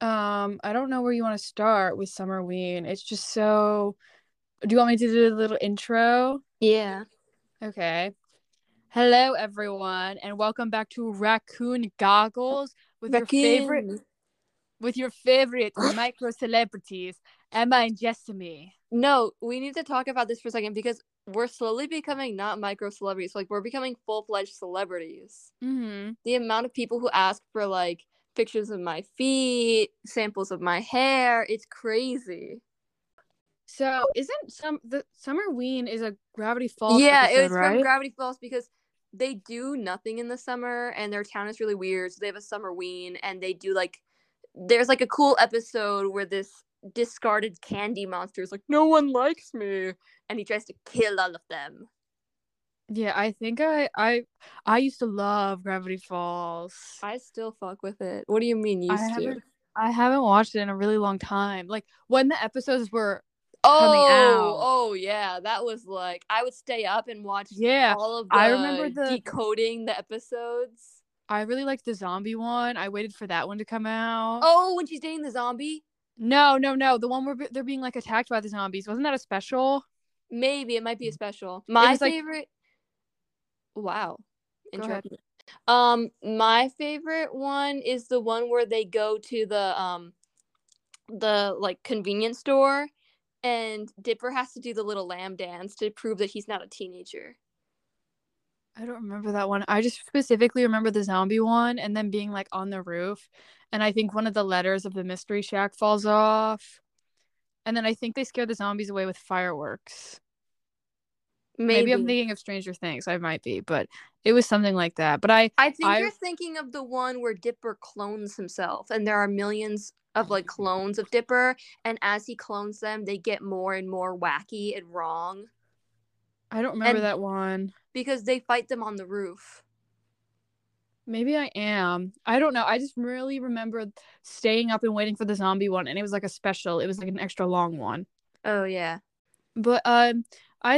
I don't know where you want to start with Summerween. It's just so... Do you want me to do a little intro? Yeah. Okay. Hello, everyone, and welcome back to Raccoon Goggles with your favorite micro celebrities, Emma and Jessamy. No, we need to talk about this for a second because we're slowly becoming not micro celebrities. Like, we're becoming full-fledged celebrities. Mm-hmm. The amount of people who ask for, like, pictures of my feet, samples of my hair, it's crazy. So, isn't the Summerween is a Gravity Falls episode, it was right? From Gravity Falls, because they do nothing in the summer, and their town is really weird, so they have a Summerween, and they do, like, there's, like, a cool episode where this discarded candy monster is like, no one likes me, and he tries to kill all of them. Yeah, I think I used to love Gravity Falls. I still fuck with it. What do you mean I haven't watched it in a really long time. Like, when the episodes were... Oh yeah, that was like I would stay up and watch all of the decoding the episodes. I really liked the zombie one. I waited for that one to come out. Oh, when she's dating the zombie? No, the one where they're being like attacked by the zombies. Wasn't that a special? Maybe it might be a special. My favorite. Wow. Interesting. My favorite one is the one where they go to the like convenience store. And Dipper has to do the little lamb dance to prove that he's not a teenager. I don't remember that one. I just specifically remember the zombie one and then being like on the roof. And I think one of the letters of the mystery shack falls off. And then I think they scare the zombies away with fireworks. Maybe I'm thinking of Stranger Things. I might be, but it was something like that. But I think you're thinking of the one where Dipper clones himself. And there are millions of like clones of Dipper, and as he clones them they get more and more wacky and wrong. I don't remember that one because they fight them on the roof. Maybe I am. I don't know. I just really remember staying up and waiting for the zombie one, and it was like a special. It was like an extra long one. Oh yeah. But I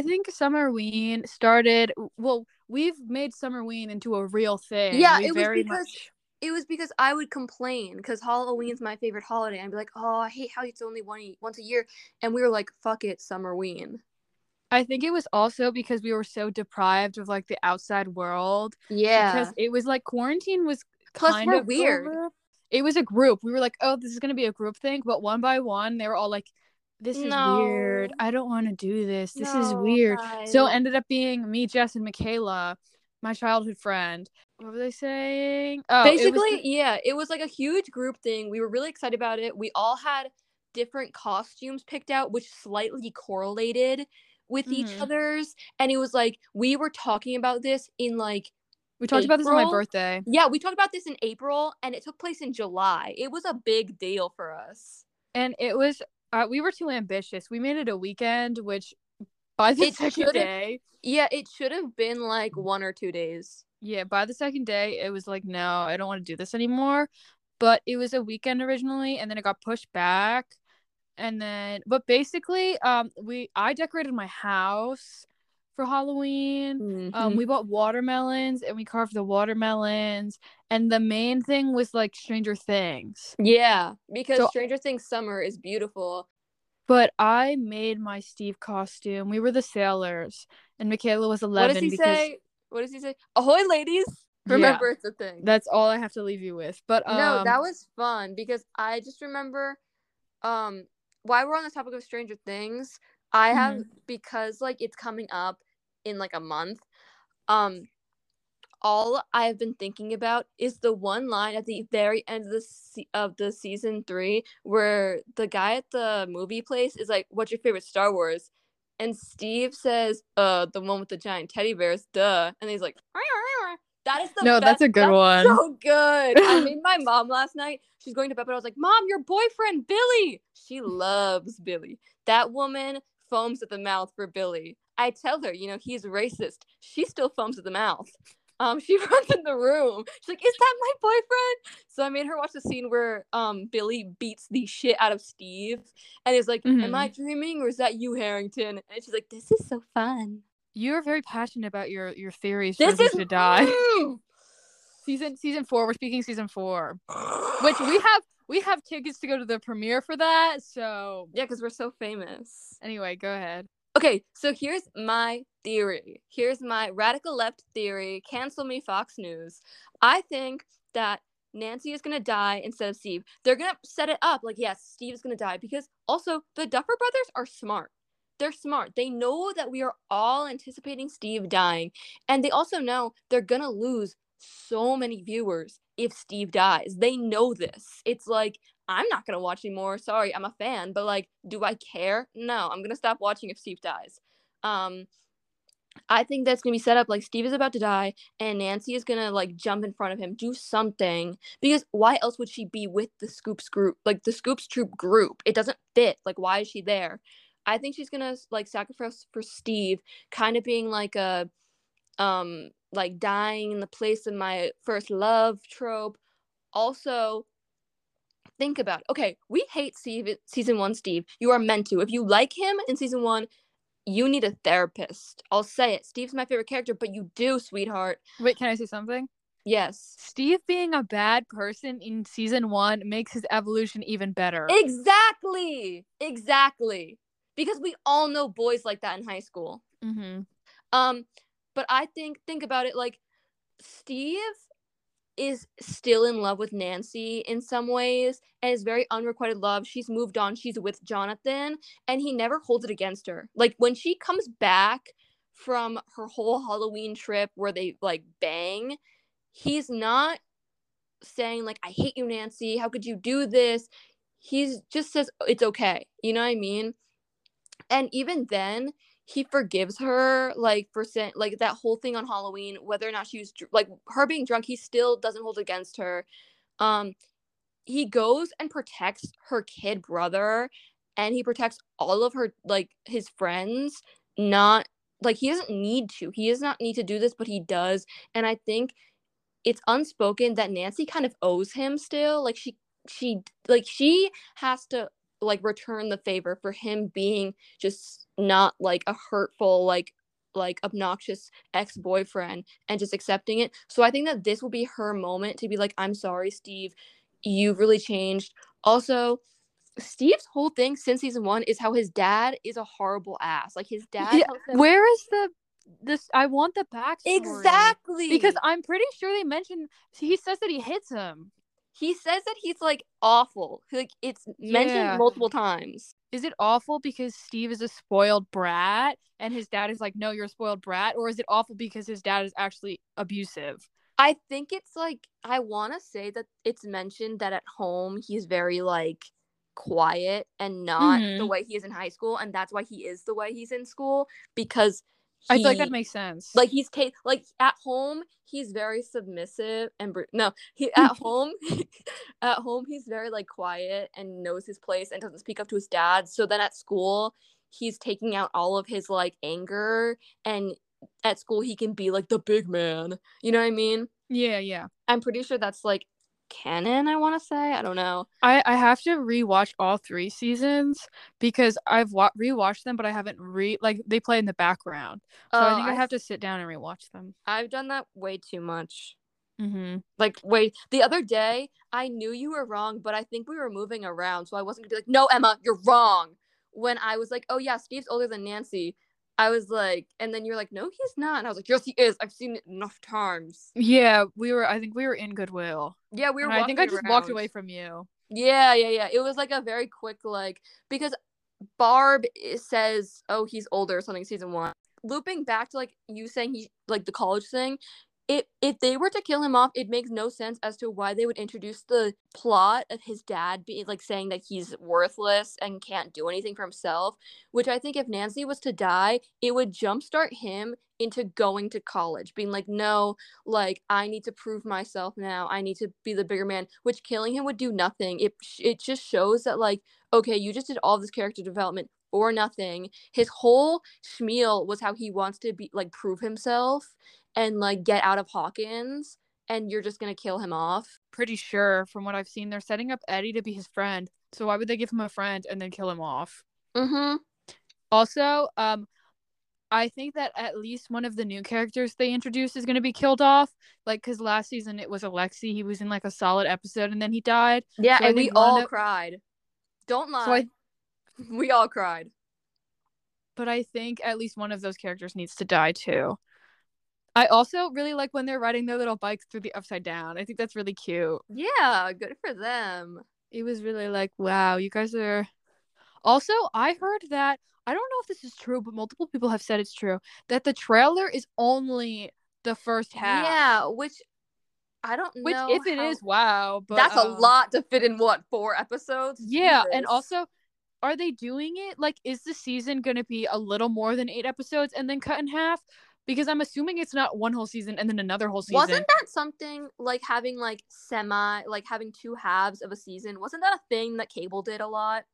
think Summerween started, well, we've made Summerween into a real thing. Yeah, it was because I would complain because Halloween's my favorite holiday. I'd be like, oh, I hate how it's only once a year. And we were like, fuck it, Summerween. I think it was also because we were so deprived of, like, the outside world. Yeah. Because it was like quarantine was kind of weird. It was a group. We were like, oh, this is going to be a group thing. But one by one, they were all like, this is weird. I don't want to do this. This is weird. God. So it ended up being me, Jess, and Michaela, my childhood friend. What were they saying? Oh, basically, it was like a huge group thing. We were really excited about it. We all had different costumes picked out, which slightly correlated with each other's. And it was like, we were talking about this in like we talked April. About this on my birthday. Yeah, we talked about this in April, and it took place in July. It was a big deal for us. And it was, we were too ambitious. We made it a weekend, which by the second day. Yeah, it should have been like 1 or 2 days. Yeah, by the second day, it was like, no, I don't want to do this anymore. But it was a weekend originally, and then it got pushed back. And then, but basically, I decorated my house for Halloween. Mm-hmm. We bought watermelons, and we carved the watermelons. And the main thing was, like, Stranger Things. Yeah, because Stranger Things summer is beautiful. But I made my Steve costume. We were the sailors, and Michaela was 11. What does he say? What does he say? Ahoy, ladies! Remember, it's a thing. That's all I have to leave you with. But no, that was fun because I just remember, while we're on the topic of Stranger Things, I have, because like it's coming up in like a month. All I've been thinking about is the one line at the very end of the season 3 where the guy at the movie place is like, "What's your favorite Star Wars?" And Steve says, the one with the giant teddy bears, duh. And he's like, rawr, rawr. That is the best. No, that's a good one. So good. I made my mom last night. She's going to bed, but I was like, Mom, your boyfriend, Billy. She loves Billy. That woman foams at the mouth for Billy. I tell her, he's racist. She still foams at the mouth. She runs in the room. She's like, is that my boyfriend? So I made her watch the scene where Billy beats the shit out of Steve. And he's like, am I dreaming or is that you, Harrington? And she's like, this is so fun. You're very passionate about your theories for who should die. Season 4. We're speaking season 4. Which we have We have tickets to go to the premiere for that, so... Yeah, because we're so famous. Anyway, go ahead. Okay, so here's my theory. Here's my radical left theory. Cancel me, Fox News. I think that Nancy is going to die instead of Steve. They're going to set it up like, yes, Steve is going to die. Because also, the Duffer Brothers are smart. They're smart. They know that we are all anticipating Steve dying. And they also know they're going to lose so many viewers if Steve dies. They know this. It's like, I'm not going to watch anymore. Sorry, I'm a fan. But, like, do I care? No, I'm going to stop watching if Steve dies. I think that's going to be set up like Steve is about to die and Nancy is going to like jump in front of him, do something, because why else would she be with the Scoops group, like the Scoops Troop group? It doesn't fit. Like, why is she there? I think she's going to like sacrifice for Steve, kind of being like a, like dying in the place of my first love trope. Also, think about it. Okay, we hate Steve, season one Steve. You are meant to. If you like him in season one, you need a therapist. I'll say it. Steve's my favorite character, but you do, sweetheart. Wait, can I say something? Yes. Steve being a bad person in season one makes his evolution even better. Exactly. Exactly. Because we all know boys like that in high school. Mm-hmm. But I think about it, like, Steve is still in love with Nancy in some ways and is very unrequited love. She's moved on. She's with Jonathan and he never holds it against her. Like, when she comes back from her whole Halloween trip where they like bang, he's not saying like, I hate you, Nancy. How could you do this? He's just says, it's okay. You know what I mean? And even then, he forgives her, like, for like that whole thing on Halloween, whether or not she was like her being drunk. He still doesn't hold against her. He goes and protects her kid brother, and he protects all of her, like, his friends. Not like he doesn't need to. He does not need to do this, but he does. And I think it's unspoken that Nancy kind of owes him still. Like she has to like return the favor for him being just not like a hurtful, like obnoxious ex-boyfriend and just accepting it. So I think that this will be her moment to be like, I'm sorry, Steve, you've really changed. Also, Steve's whole thing since season one is how his dad is a horrible ass. Like, his dad. Yeah, where is this? I want the backstory. Exactly. Because I'm pretty sure they mentioned, he says that he hits him. He says that he's, like, awful. Like, it's mentioned multiple times. Is it awful because Steve is a spoiled brat and his dad is like, no, you're a spoiled brat? Or is it awful because his dad is actually abusive? I think it's, like, I want to say that it's mentioned that at home he's very, like, quiet and not the way he is in high school. And that's why he is the way he's in school, because... I feel like that makes sense. Like, he's like at home, he's very submissive and at home he's very like quiet and knows his place and doesn't speak up to his dad. So then at school, he's taking out all of his like anger, and at school he can be like the big man. You know what I mean? Yeah, yeah. I'm pretty sure that's like canon, I want to say. I don't know. I have to rewatch all three seasons because I've rewatched them, but I haven't like they play in the background. So I think I have to sit down and rewatch them. I've done that way too much. Mm-hmm. Like, wait, the other day I knew you were wrong, but I think we were moving around, so I wasn't gonna be like, no, Emma, you're wrong. When I was like, oh yeah, Steve's older than Nancy. I was like, and then you're like, no, he's not. And I was like, yes, he is. I've seen it enough times. Yeah, I think we were in Goodwill. Yeah, we were walking around. I think I just walked away from you. Yeah. It was like a very quick, like, because Barb says, oh, he's older or something, season one. Looping back to, like, you saying he, like, the college thing, if they were to kill him off, it makes no sense as to why they would introduce the plot of his dad being like saying that he's worthless and can't do anything for himself, which I think if Nancy was to die, it would jumpstart him into going to college, being like, no, like, I need to prove myself now. I need to be the bigger man, which killing him would do nothing. It just shows that, like, okay, you just did all this character development for nothing. His whole schmeal was how he wants to be, like, prove himself and, like, get out of Hawkins, and you're just gonna kill him off. Pretty sure, from what I've seen, they're setting up Eddie to be his friend, so why would they give him a friend and then kill him off? Mm-hmm. Also, I think that at least one of the new characters they introduced is going to be killed off. Like, because last season it was Alexi. He was in, like, a solid episode, and then he died. Yeah, so and we all cried. Don't lie. So we all cried. But I think at least one of those characters needs to die, too. I also really like when they're riding their little bikes through the Upside Down. I think that's really cute. Yeah, good for them. It was really like, wow, you guys are... Also, I heard that... I don't know if this is true, but multiple people have said it's true, that the trailer is only the first half. Yeah, which I don't know. Which, if it is, wow. But that's a lot to fit in, what, 4 episodes? Yeah, Jesus. And also, are they doing it? Like, is the season going to be a little more than 8 episodes and then cut in half? Because I'm assuming it's not one whole season and then another whole season. Wasn't that something, like, having, like, having 2 halves of a season? Wasn't that a thing that cable did a lot?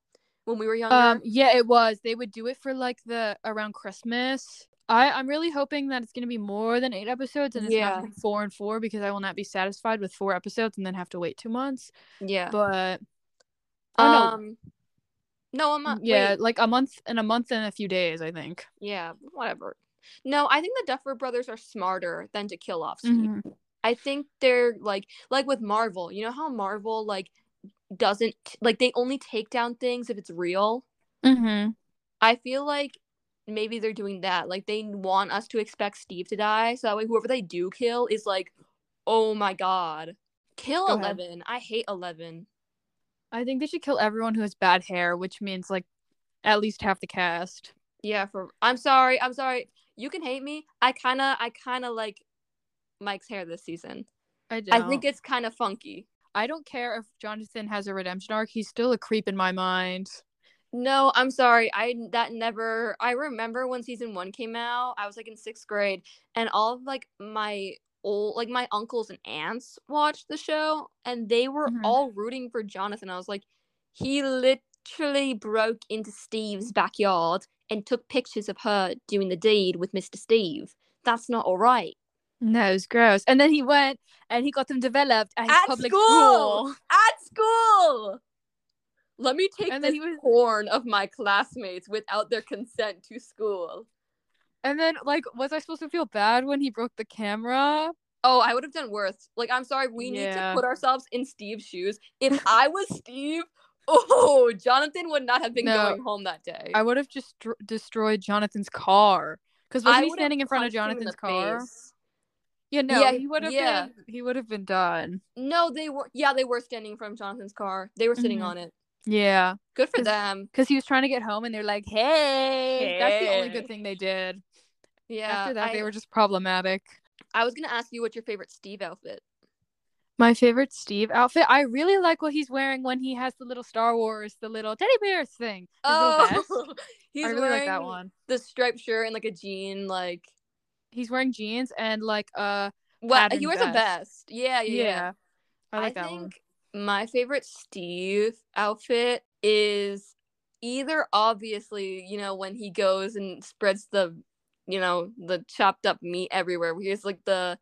When we were younger? Yeah, it was. They would do it for, like, around Christmas. I'm really hoping that it's going to be more than 8 episodes and it's not like 4 and 4, because I will not be satisfied with 4 episodes and then have to wait 2 months. Yeah. But... No, a month. Yeah, wait. Like a month and a few days, I think. Yeah, whatever. No, I think the Duffer Brothers are smarter than to kill off Steve. Mm-hmm. I think they're, like with Marvel. You know how Marvel, like... doesn't, like, they only take down things if it's real. Mm-hmm. I feel like maybe they're doing that. Like, they want us to expect Steve to die, so that way whoever they do kill is like, oh my god, kill Eleven. I hate Eleven. I think they should kill everyone who has bad hair, which means, like, at least half the cast. Yeah, for I'm sorry. You can hate me. I kind of like Mike's hair this season. I think it's kind of funky. I don't care if Jonathan has a redemption arc. He's still a creep in my mind. No, I'm sorry. I remember when season 1 came out. I was, like, in 6th grade, and all of, like, my uncles and aunts watched the show, and they were all rooting for Jonathan. I was like, he literally broke into Steve's backyard and took pictures of her doing the deed with Mr. Steve. That's not all right. No, it was gross. And then he went and he got them developed at his public school. At school! Let me take the horn of my classmates without their consent to school. And then, like, was I supposed to feel bad when he broke the camera? Oh, I would have done worse. Like, I'm sorry, we need to put ourselves in Steve's shoes. If I was Steve... Oh, Jonathan would not have been going home that day. I would have just destroyed Jonathan's car. Because wasn't he standing in front of Jonathan's car? Face. Yeah, no, yeah, he would have been. He would have been done. No, they were. Yeah, they were standing from Jonathan's car. They were sitting on it. Yeah, good for them. Because he was trying to get home, and they're like, "Hey!" That's the only good thing they did. Yeah. After that, they were just problematic. I was gonna ask you what's your favorite Steve outfit. My favorite Steve outfit. I really like what he's wearing when he has the little Star Wars, the little teddy bears thing. He's really like that one. The striped shirt and, like, a jean, like. He's wearing jeans and, like, he wears a vest. Yeah. I like that one. My favorite Steve outfit is either, obviously, you know, when he goes and spreads the, you know, the chopped up meat everywhere. He has, like, the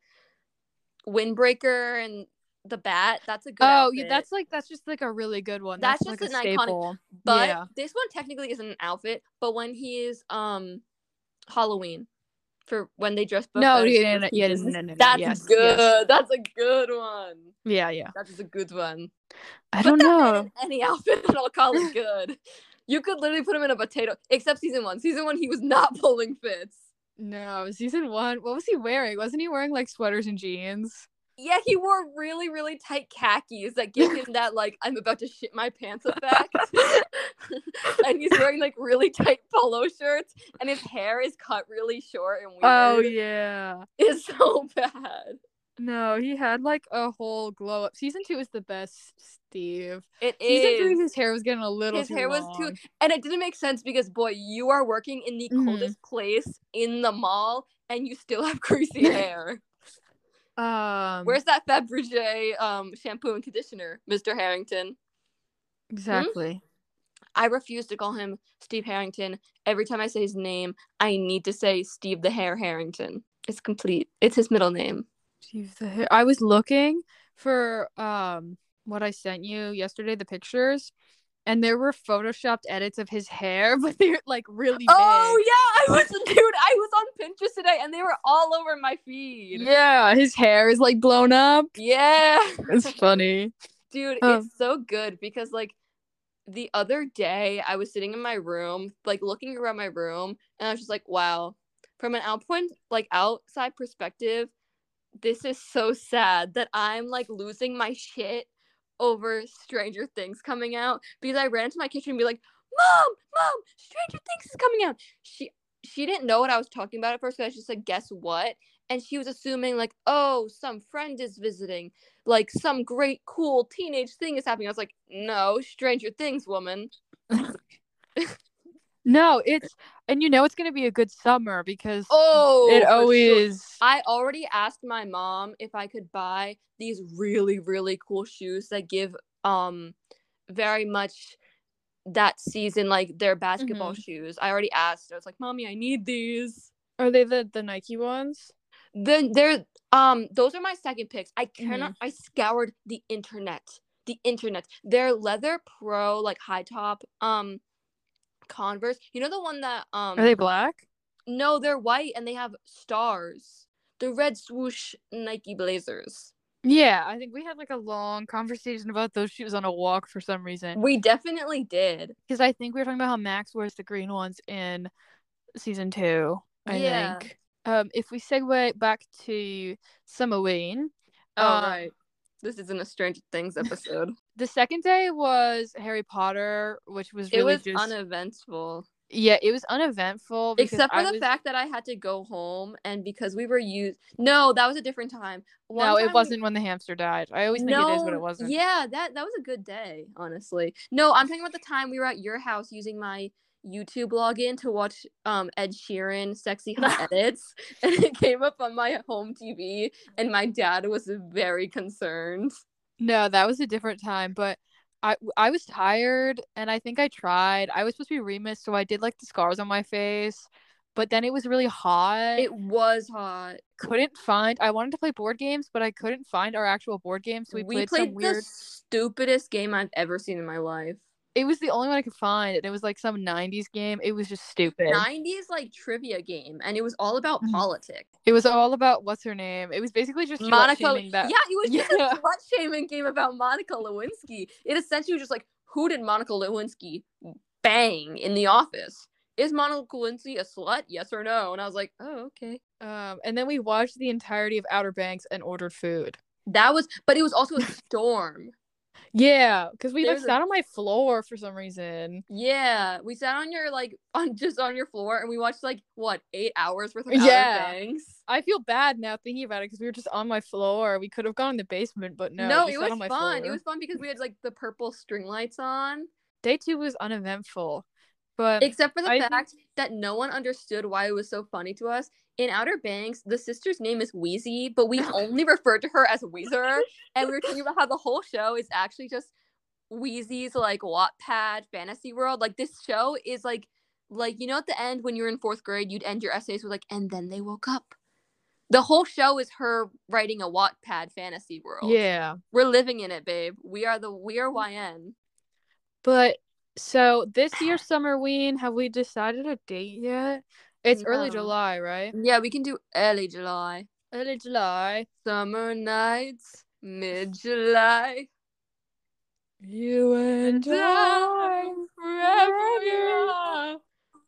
windbreaker and the bat. That's a good outfit. Yeah, that's just, like, a really good one. That's just, like, an iconic. But this one technically isn't an outfit. But when he is Halloween. For when they dress both. No. That's good. That's a good one. Yeah. That's a good one. I don't know. Any outfit that I'll call it good. You could literally put him in a potato, except season 1. Season 1, he was not pulling fits. No, season 1, what was he wearing? Wasn't he wearing, like, sweaters and jeans? Yeah, he wore really, really tight khakis that give him that, like, I'm about to shit my pants effect. And he's wearing, like, really tight polo shirts, and his hair is cut really short and weird. Oh, yeah. It's so bad. No, he had, like, a whole glow-up. Season 2 is the best, Steve. Season 3, his hair was getting a little too long. His hair was too... And it didn't make sense because, boy, you are working in the coldest place in the mall, and you still have greasy hair. Where's that Fabergé shampoo and conditioner, Mr. Harrington? Exactly. I refuse to call him Steve Harrington. Every time I say his name, I need to say Steve the Hair Harrington. It's complete. It's his middle name. Steve the Hair. I was looking for what I sent you yesterday, the pictures, And there were photoshopped edits of his hair, but they're like really big. Oh yeah, I was on Pinterest today and they were all over my feed. Yeah, his hair is like blown up. Yeah. It's funny. Dude, it's so good because like the other day I was sitting in my room, like looking around my room, and I was just like, wow, from an outside perspective, this is so sad that I'm like losing my shit over Stranger Things coming out, because I ran into my kitchen and be like, Mom, Stranger Things is coming out. She didn't know what I was talking about at first, because I was just like, guess what? And she was assuming like, oh, some friend is visiting, like some great cool teenage thing is happening. I was like, no, Stranger Things, woman. No, it's going to be a good summer because it always. Sure. I already asked my mom if I could buy these really, really cool shoes that give very much that season, like their basketball shoes. I already asked. I was like, Mommy, I need these. Are they the Nike ones? They're those are my second picks. I cannot. I scoured the internet. They're leather pro, like high top. Converse, you know, the one that are they black? No, they're white and they have stars. The red swoosh Nike blazers. Yeah, I think we had like a long conversation about those shoes on a walk for some reason. We definitely did, because I think we were talking about how Max wears the green ones in season 2. I think if we segue back to Summerween, right. This isn't a Stranger Things episode. The second day was Harry Potter, which was just uneventful. Yeah, it was uneventful. Except for the fact that I had to go home, and because we were used... No, that was a different time. It wasn't when the hamster died. I always think it is, but it wasn't. Yeah, that was a good day, honestly. No, I'm talking about the time we were at your house using my YouTube login to watch Ed Sheeran Sexy Hot Edits, and it came up on my home TV, and my dad was very concerned. No, that was a different time, but I was tired, and I think I tried. I was supposed to be remiss, so I did like the scars on my face, but then it was really hot. It was hot. I wanted to play board games, but I couldn't find our actual board game, so we played some weird... the stupidest game I've ever seen in my life. It was the only one I could find, and it was, like, some 90s game. It was just stupid. 90s, like, trivia game, and it was all about politics. It was all about what's-her-name. It was basically just Monica slut-shaming that. Yeah, it was just a slut-shaming game about Monica Lewinsky. It essentially was just, like, who did Monica Lewinsky bang in The Office? Is Monica Lewinsky a slut? Yes or no? And I was like, oh, okay. And then we watched the entirety of Outer Banks and ordered food. But it was also a storm. Yeah, because we sat on my floor for some reason. Yeah, we sat on your on your floor, and we watched 8 hours worth of things. I feel bad now thinking about it, because we were just on my floor. We could have gone in the basement, but no. It was fun. Floor. It was fun because we had the purple string lights on. Day 2 was uneventful, but except for the fact that no one understood why it was so funny to us. In Outer Banks, the sister's name is Wheezy, but we only referred to her as Weezer, and we were talking about how the whole show is actually just Wheezy's, Wattpad fantasy world. This show is, you know, at the end, when you were in 4th grade, you'd end your essays with, and then they woke up. The whole show is her writing a Wattpad fantasy world. Yeah. We're living in it, babe. We are YN. But, so, this year's Summerween, have we decided a date yet? It's early July, right? Yeah, we can do early July. Summer nights, mid-July. You and I, forever young.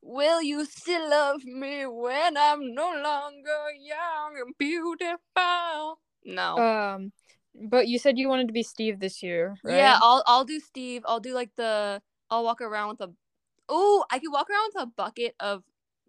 Will you still love me when I'm no longer young and beautiful? No. But you said you wanted to be Steve this year, right? Yeah, I'll do Steve. I'll walk around with I could walk around with a bucket of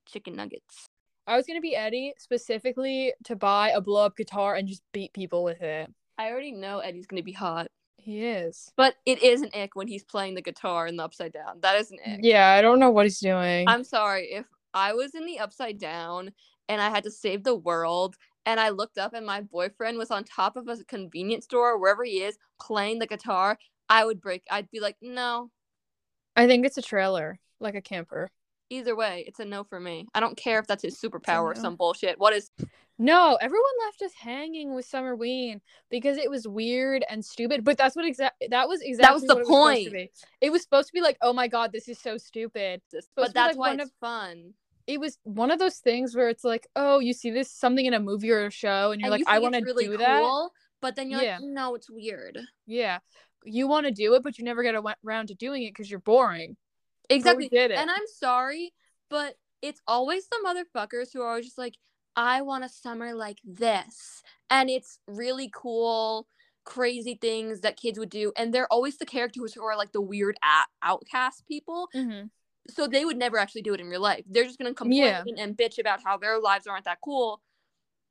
chicken nuggets. I was gonna be Eddie, specifically to buy a blow-up guitar and just beat people with it. I already know Eddie's gonna be hot. He is. But it is an ick when he's playing the guitar in the Upside Down. That is an ick. Yeah, I don't know what he's doing. I'm sorry. If I was in the Upside Down and I had to save the world, and I looked up and my boyfriend was on top of a convenience store, wherever he is, playing the guitar, I'd be like, no. I think it's a trailer, like a camper. Either way, it's a no for me. I don't care if that's his superpower or some bullshit. What is... No, everyone left us hanging with Summerween because it was weird and stupid. But that's what exactly that was the point. It was supposed to be like, oh my god, this is so stupid. But that's like why it's fun. It was one of those things where it's like, oh, you see this something in a movie or a show, and you're like, I want to really do that. Cool, but then you're like, no, it's weird. Yeah, you want to do it, but you never get around to doing it because you're boring. Exactly. And I'm sorry, but it's always the motherfuckers who are always just like, I want a summer like this. And it's really cool, crazy things that kids would do. And they're always the characters who are like the weird outcast people. Mm-hmm. So they would never actually do it in real life. They're just going to complain and bitch about how their lives aren't that cool.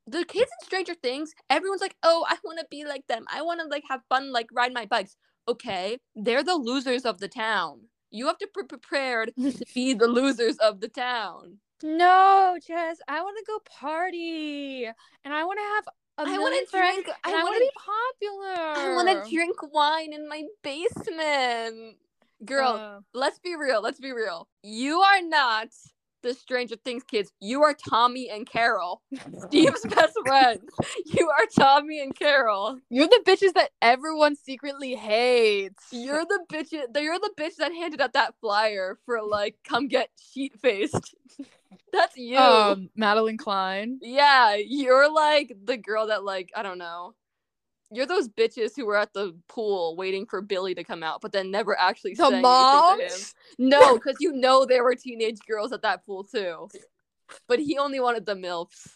The kids in Stranger Things, everyone's like, oh, I want to be like them. I want to like have fun, like ride my bikes. Okay, they're the losers of the town. You have to be prepared to be the losers of the town. No, Jess, I want to go party. And I want to have I want to drink. And I want to be popular. I want to drink wine in my basement. Girl, let's be real. Let's be real. You are not the Stranger Things kids. You are Tommy and Carol. Steve's best friend. You are Tommy and Carol. You're the bitches that everyone secretly hates. You're the bitch that handed out that flyer for like, come get sheet faced. That's you. Madeline Klein. Yeah, you're like the girl that like, I don't know. You're those bitches who were at the pool waiting for Billy to come out, but then never actually saying anything to him. No, because you know there were teenage girls at that pool too. But he only wanted the MILFs.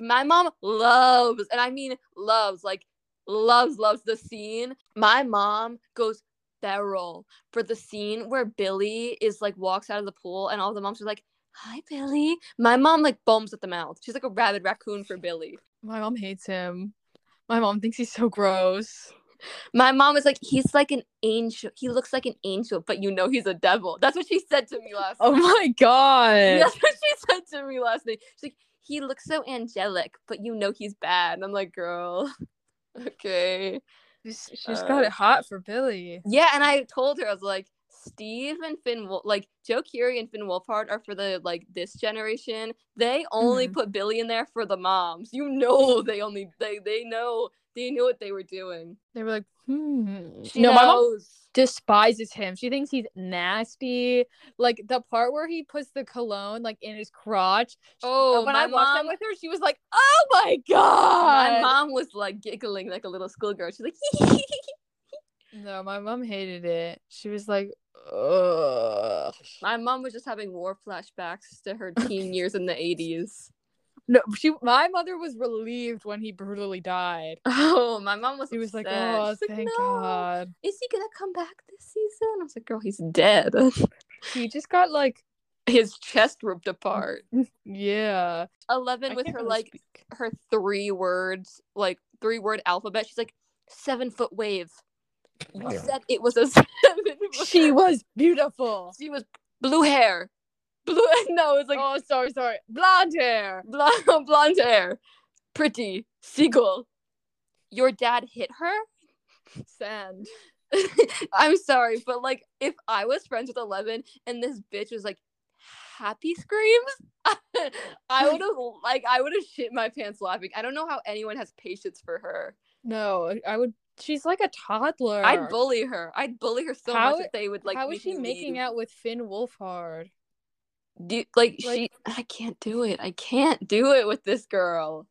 My mom loves, and I mean loves, like loves the scene. My mom goes feral for the scene where Billy is like walks out of the pool and all the moms are like, hi, Billy. My mom like bombs at the mouth. She's like a rabid raccoon for Billy. My mom hates him. My mom thinks he's so gross. My mom was like, he's like an angel. He looks like an angel, but you know he's a devil. That's what she said to me last night. Oh my god. That's what she said to me last night. She's like, he looks so angelic, but you know he's bad. And I'm like, girl, okay. She's got it hot for Billy. Yeah, and I told her, I was like, Steve and Finn, Joe Curie and Finn Wolfhard are for the, like, this generation. They only put Billy in there for the moms. You know they knew what they were doing. They were like, My mom despises him. She thinks he's nasty. Like, the part where he puts the cologne, like, in his crotch. When I watched that with her, she was like, oh my god! My mom was, like, giggling like a little schoolgirl. She's like, hee. No, my mom hated it. She was like, ugh. My mom was just having war flashbacks to her teen years in the 80s. No, my mother was relieved when he brutally died. Oh, my mom was upset. She was like, oh, thank God. Is he gonna come back this season? I was like, girl, he's dead. He just got, like, his chest ripped apart. Yeah. Eleven with her, like, her three-word alphabet. She's like, 7-foot wave. You said it was a 7-foot. She was beautiful. She was blue hair. No, it's like, oh, sorry. Blonde hair. Blonde hair. Pretty. Seagull. Your dad hit her? Sand. I'm sorry, but like, if I was friends with Eleven and this bitch was like, happy screams? I would have shit my pants laughing. I don't know how anyone has patience for her. No, I would. She's like a toddler. I'd bully her so much if they would like. How is she making out with Finn Wolfhard? I can't do it. I can't do it with this girl.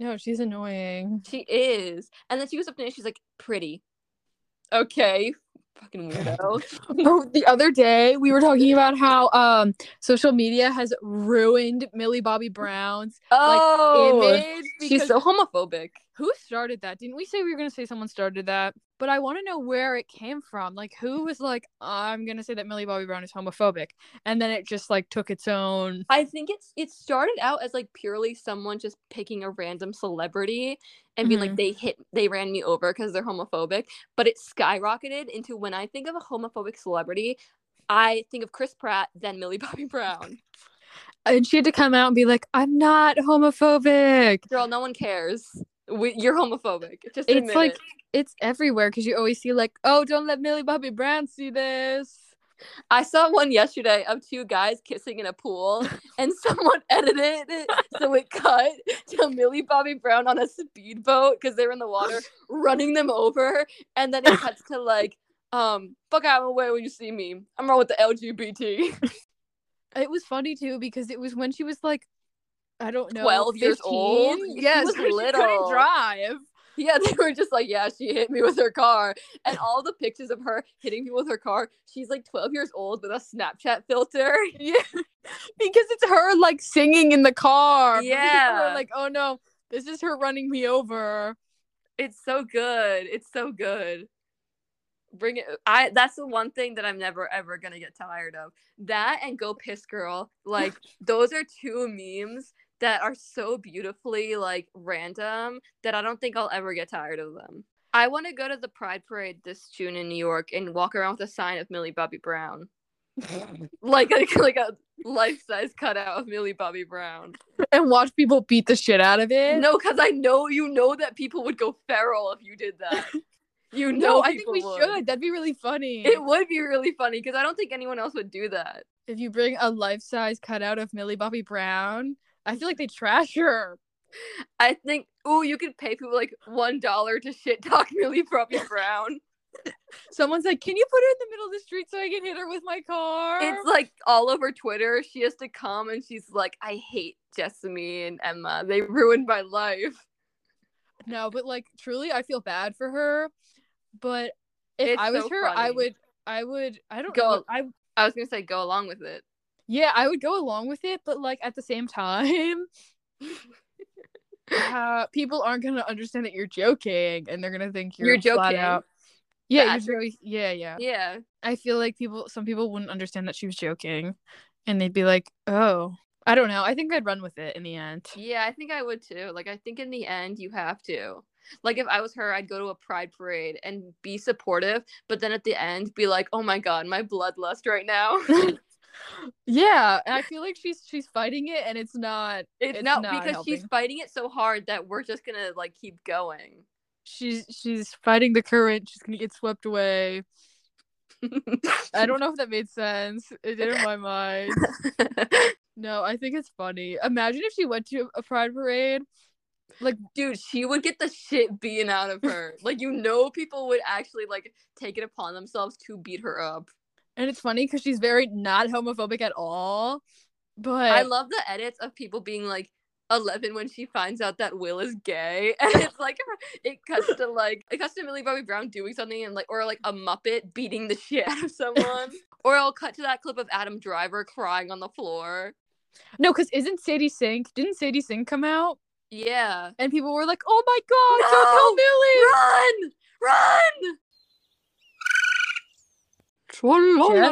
No, she's annoying. She is. And then she goes up to me and she's like, pretty. Okay. Fucking weirdo. The other day we were talking about how social media has ruined Millie Bobby Brown's image. She's so homophobic. Who started that? Didn't we say we were gonna say someone started that? But I want to know where it came from. Like, who was like, I'm gonna say that Millie Bobby Brown is homophobic, and then it just like took its own. I think it started out as like purely someone just picking a random celebrity and being like, they ran me over because they're homophobic. But it skyrocketed into, when I think of a homophobic celebrity, I think of Chris Pratt, then Millie Bobby Brown. And she had to come out and be like, I'm not homophobic. Girl, no one cares. You're homophobic. Just admit it. It's everywhere because you always see like, oh, don't let Millie Bobby Brown see this. I saw one yesterday of two guys kissing in a pool, and someone edited it so it cut to Millie Bobby Brown on a speedboat because they were in the water running them over, and then it cuts to like, fuck out of the way when you see me. I'm wrong with the LGBT. It was funny too because it was when she was like, I don't know, 12 years old. Yes, she couldn't drive. Yeah, they were just like, yeah, she hit me with her car. And all the pictures of her hitting people with her car, she's like 12 years old with a Snapchat filter. Yeah, because it's her like singing in the car. Yeah. Her, like, oh no, this is her running me over. It's so good. It's so good. Bring it. That's the one thing that I'm never, ever going to get tired of. That and Go Piss Girl. Like, those are two memes that are so beautifully, like, random that I don't think I'll ever get tired of them. I want to go to the Pride Parade this June in New York and walk around with a sign of Millie Bobby Brown. like a life-size cutout of Millie Bobby Brown. And watch people beat the shit out of it? No, because I know, you know that people would go feral if you did that. You know, no, I think we would. Should. That'd be really funny. It would be really funny because I don't think anyone else would do that. If you bring a life-size cutout of Millie Bobby Brown, I feel like they trash her. I think, you could pay people like $1 to shit talk Millie Bobby Brown. Someone's like, can you put her in the middle of the street so I can hit her with my car? It's like all over Twitter. She has to come and she's like, I hate Jessamy and Emma. They ruined my life. No, but like truly, I feel bad for her. But if it's I was so her, funny. I would. I don't go. Know, I was gonna say go along with it. Yeah, I would go along with it, but like at the same time, people aren't gonna understand that you're joking, and they're gonna think you're joking. Flat out. Yeah, you're joking. Yeah. I feel like some people wouldn't understand that she was joking, and they'd be like, oh, I don't know. I think I'd run with it in the end. Yeah, I think I would too. Like, I think in the end, you have to. Like, if I was her, I'd go to a pride parade and be supportive, but then at the end, be like, oh my god, my bloodlust right now. Yeah, I feel like she's fighting it, and it's not because helping. She's fighting it so hard that we're just gonna, like, keep going. She's fighting the current. She's gonna get swept away. I don't know if that made sense. It did in my mind. No, I think it's funny. Imagine if she went to a pride parade. Like, dude, she would get the shit beaten out of her. Like, you know, people would actually, like, take it upon themselves to beat her up. And it's funny because she's very not homophobic at all. But I love the edits of people being like, 11 when she finds out that Will is gay, and it's like it cuts to Millie Bobby Brown doing something, and like, or like a Muppet beating the shit out of someone. Or I'll cut to that clip of Adam Driver crying on the floor. No, because didn't Sadie Sink come out? Yeah, and people were like, "Oh my god, no! Don't tell Millie!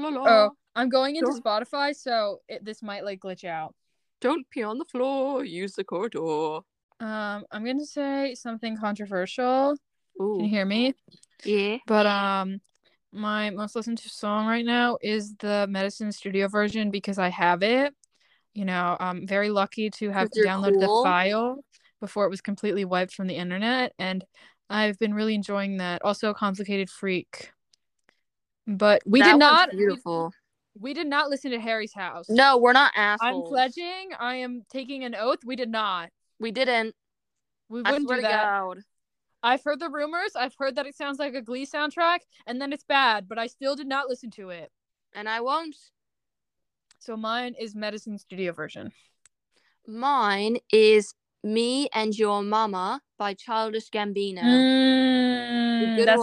Run!" Oh, I'm going into Spotify, so this might like glitch out. Don't pee on the floor. Use the corridor. I'm gonna say something controversial. Ooh. Can you hear me? Yeah. But my most listened to song right now is the Medicine Studio version because I have it. You know, I'm very lucky to have downloaded the file before it was completely wiped from the internet, and I've been really enjoying that. Also, Complicated Freak. But we did not listen to Harry's House. No, we're not assholes. I'm pledging. I am taking an oath. We did not. We didn't. We wouldn't do that. God. I've heard the rumors. I've heard that it sounds like a Glee soundtrack, and then it's bad, but I still did not listen to it. And I won't. So mine is Medicine Studio version. Mine is Me and Your Mama by Childish Gambino. That's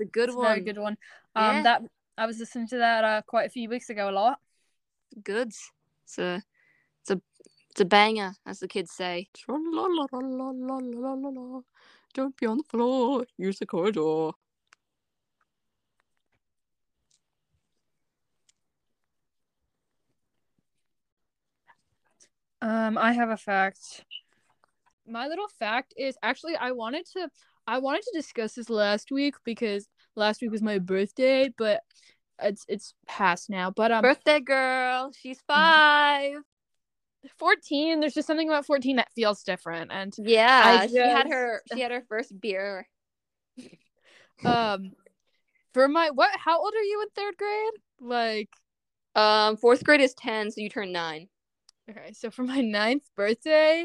a good one. Yeah. That I was listening to that quite a few weeks ago a lot. Good. It's a banger, as the kids say. Don't be on the floor. Use the corridor. I have a fact. My little fact is actually I wanted to discuss this last week because last week was my birthday, but it's past now. But birthday girl, she's 5. 14. There's just something about 14 that feels different, and yeah, she had her first beer. For my what? How old are you in third grade? Like, fourth grade is 10, so you turn 9. Okay, so for my 9th birthday,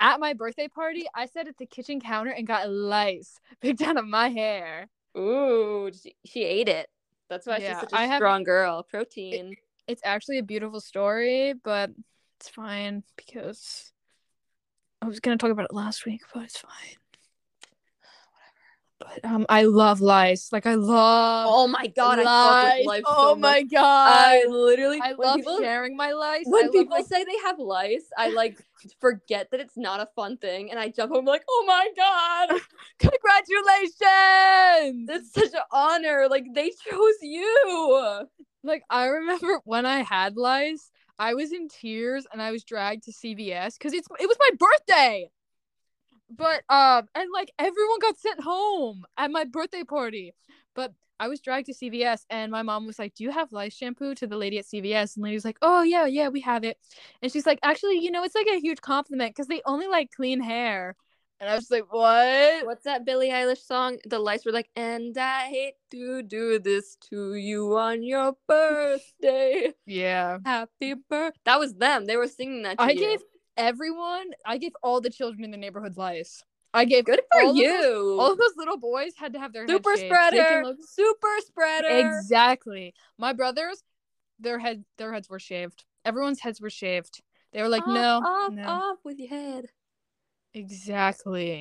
at my birthday party, I sat at the kitchen counter and got lice picked out of my hair. Ooh, she ate it. That's why she's such a strong girl. Protein. It's actually a beautiful story, but it's fine because I was gonna talk about it last week, but it's fine. But I love lice. Like, I love oh my god, lice. I fuck with lice oh so my much. God. I love people, sharing my lice. When I people say they have lice, I like forget that it's not a fun thing, and I jump home like, oh my god, congratulations! It's such an honor. Like, they chose you. Like, I remember when I had lice, I was in tears and I was dragged to CVS because it was my birthday. But, and, like, everyone got sent home at my birthday party. But I was dragged to CVS, and my mom was like, do you have lice shampoo to the lady at CVS? And the lady was like, oh, yeah, we have it. And she's like, actually, you know, it's, like, a huge compliment because they only like clean hair. And I was like, what? What's that Billie Eilish song? The lice were like, and I hate to do this to you on your birthday. Yeah. Happy birthday. That was them. They were singing that to you. I gave all the children in the neighborhood lice. I gave good for all you. All of those little boys had to have their super spreader. Super spreader. Exactly. My brothers, their heads were shaved. Everyone's heads were shaved. They were like, off with your head. Exactly.